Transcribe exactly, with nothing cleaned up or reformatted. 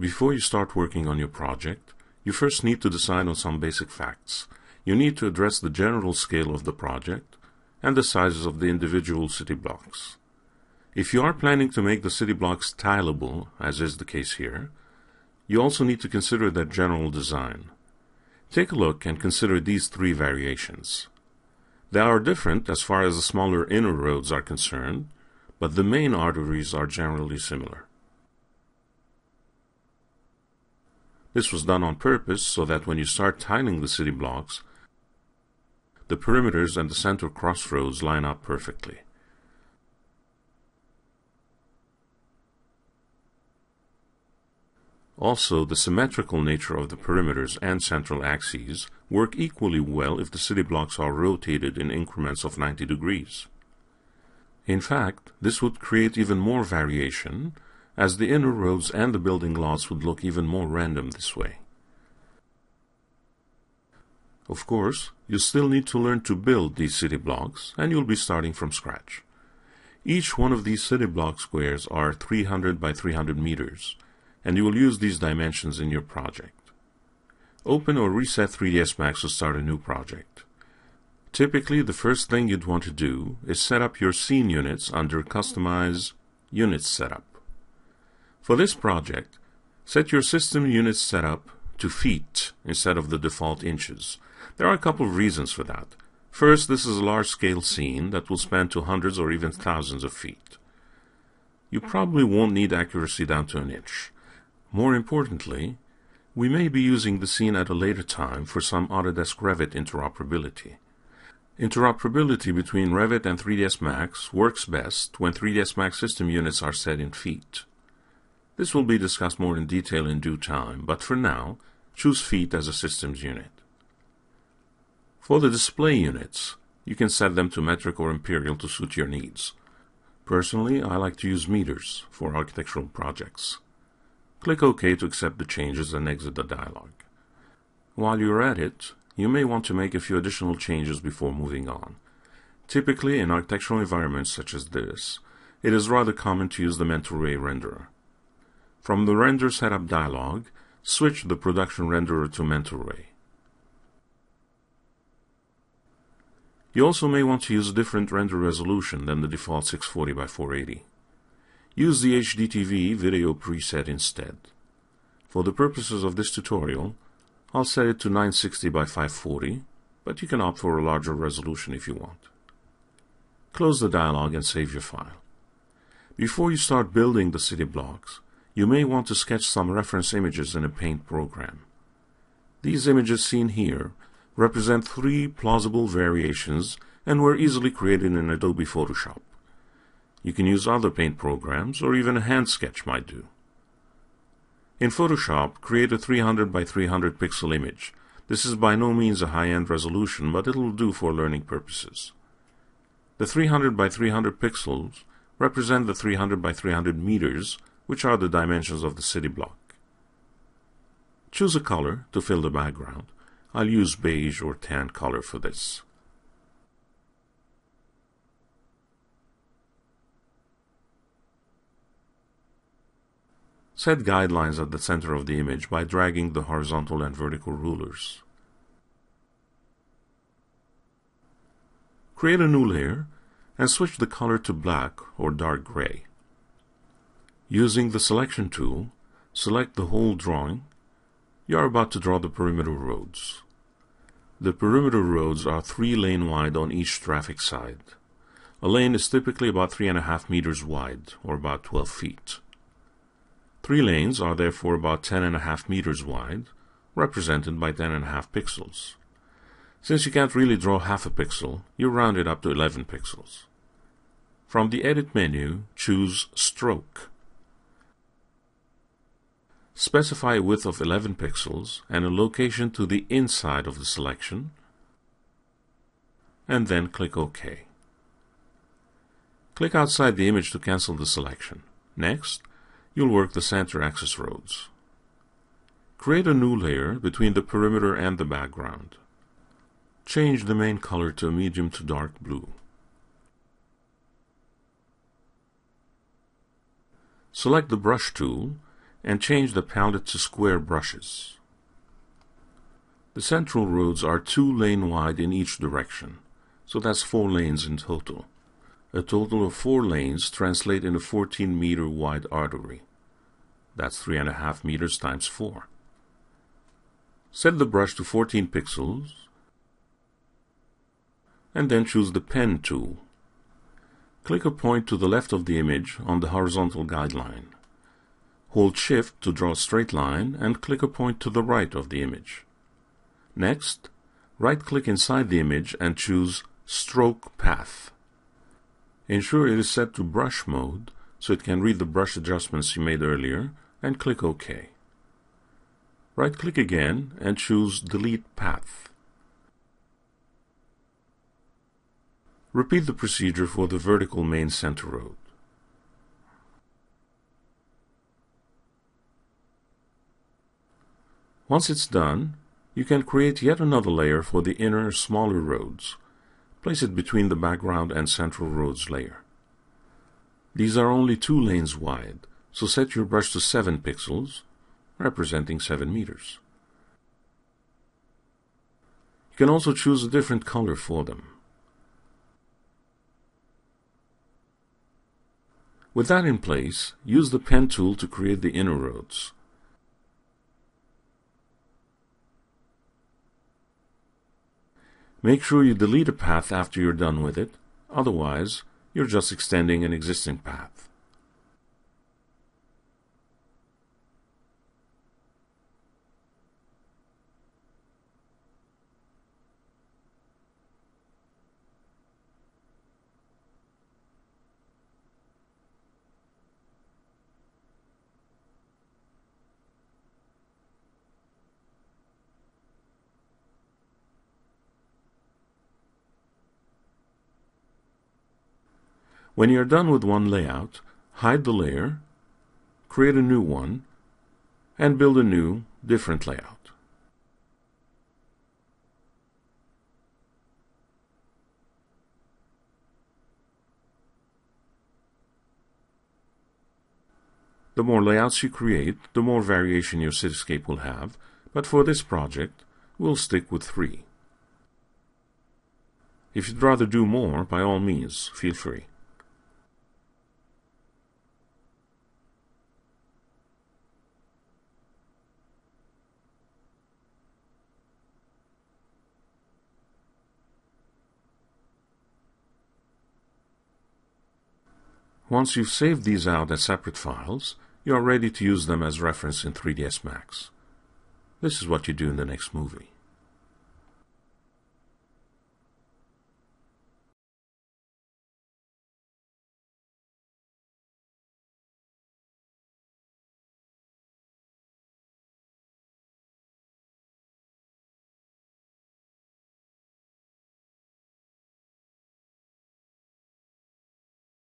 Before you start working on your project, you first need to decide on some basic facts. You need to address the general scale of the project and the sizes of the individual city blocks. If you are planning to make the city blocks tileable, as is the case here, you also need to consider their general design. Take a look and consider these three variations. They are different as far as the smaller inner roads are concerned, but the main arteries are generally similar. This was done on purpose so that when you start tiling the city blocks, the perimeters and the center crossroads line up perfectly. Also, the symmetrical nature of the perimeters and central axes work equally well if the city blocks are rotated in increments of ninety degrees. In fact, this would create even more variation, as the inner roads and the building lots would look even more random this way. Of course, you still need to learn to build these city blocks, and you'll be starting from scratch. Each one of these city block squares are three hundred by three hundred meters, and you will use these dimensions in your project. Open or reset three D S Max to start a new project. Typically, the first thing you'd want to do is set up your scene units under Customize Units Setup. For this project, set your system units setup to feet instead of the default inches. There are a couple of reasons for that. First, this is a large-scale scene that will span to hundreds or even thousands of feet. You probably won't need accuracy down to an inch. More importantly, we may be using the scene at a later time for some Autodesk Revit interoperability. Interoperability between Revit and three D S Max works best when three D S Max system units are set in feet. This will be discussed more in detail in due time, but for now, choose feet as a systems unit. For the display units, you can set them to metric or imperial to suit your needs. Personally, I like to use meters for architectural projects. Click OK to accept the changes and exit the dialog. While you're at it, you may want to make a few additional changes before moving on. Typically, in architectural environments such as this, it is rather common to use the Mental Ray Renderer. From the Render Setup dialog, switch the Production Renderer to Mental Ray. You also may want to use a different render resolution than the default six forty by four eighty. Use the H D T V video preset instead. For the purposes of this tutorial, I'll set it to nine sixty by five forty, but you can opt for a larger resolution if you want. Close the dialog and save your file. Before you start building the city blocks, you may want to sketch some reference images in a paint program. These images seen here represent three plausible variations and were easily created in Adobe Photoshop. You can use other paint programs, or even a hand sketch might do. In Photoshop, create a three hundred by three hundred pixel image. This is by no means a high-end resolution, but it'll do for learning purposes. The three hundred by three hundred pixels represent the three hundred by three hundred meters, which are the dimensions of the city block. Choose a color to fill the background. I'll use beige or tan color for this. Set guidelines at the center of the image by dragging the horizontal and vertical rulers. Create a new layer and switch the color to black or dark gray. Using the Selection tool, select the whole drawing. You are about to draw the perimeter roads. The perimeter roads are three lane wide on each traffic side. A lane is typically about three and a half meters wide, or about twelve feet. Three lanes are therefore about ten and a half meters wide, represented by ten and a half pixels. Since you can't really draw half a pixel, you round it up to eleven pixels. From the Edit menu, choose Stroke. Specify a width of eleven pixels and a location to the inside of the selection, and then click OK. Click outside the image to cancel the selection. Next, you'll work the center axis roads. Create a new layer between the perimeter and the background. Change the main color to medium to dark blue. Select the Brush tool and change the palette to square brushes. The central roads are two lane wide in each direction, so that's four lanes in total. A total of four lanes translate in a fourteen meter wide artery. That's three and a half meters times four. Set the brush to fourteen pixels and then choose the pen tool. Click a point to the left of the image on the horizontal guideline. Hold shift to draw a straight line and click a point to the right of the image. Next, right-click inside the image and choose Stroke Path. Ensure it is set to brush mode so it can read the brush adjustments you made earlier, and click OK. Right-click again and choose Delete Path. Repeat the procedure for the vertical main center road. Once it's done, you can create yet another layer for the inner, smaller roads. Place it between the background and central roads layer. These are only two lanes wide, so set your brush to seven pixels, representing seven meters. You can also choose a different color for them. With that in place, use the pen tool to create the inner roads. Make sure you delete a path after you're done with it, otherwise you're just extending an existing path. When you're done with one layout, hide the layer, create a new one, and build a new, different layout. The more layouts you create, the more variation your cityscape will have, but for this project, we'll stick with three. If you'd rather do more, by all means, feel free. Once you've saved these out as separate files, you are ready to use them as reference in three D S Max. This is what you do in the next movie.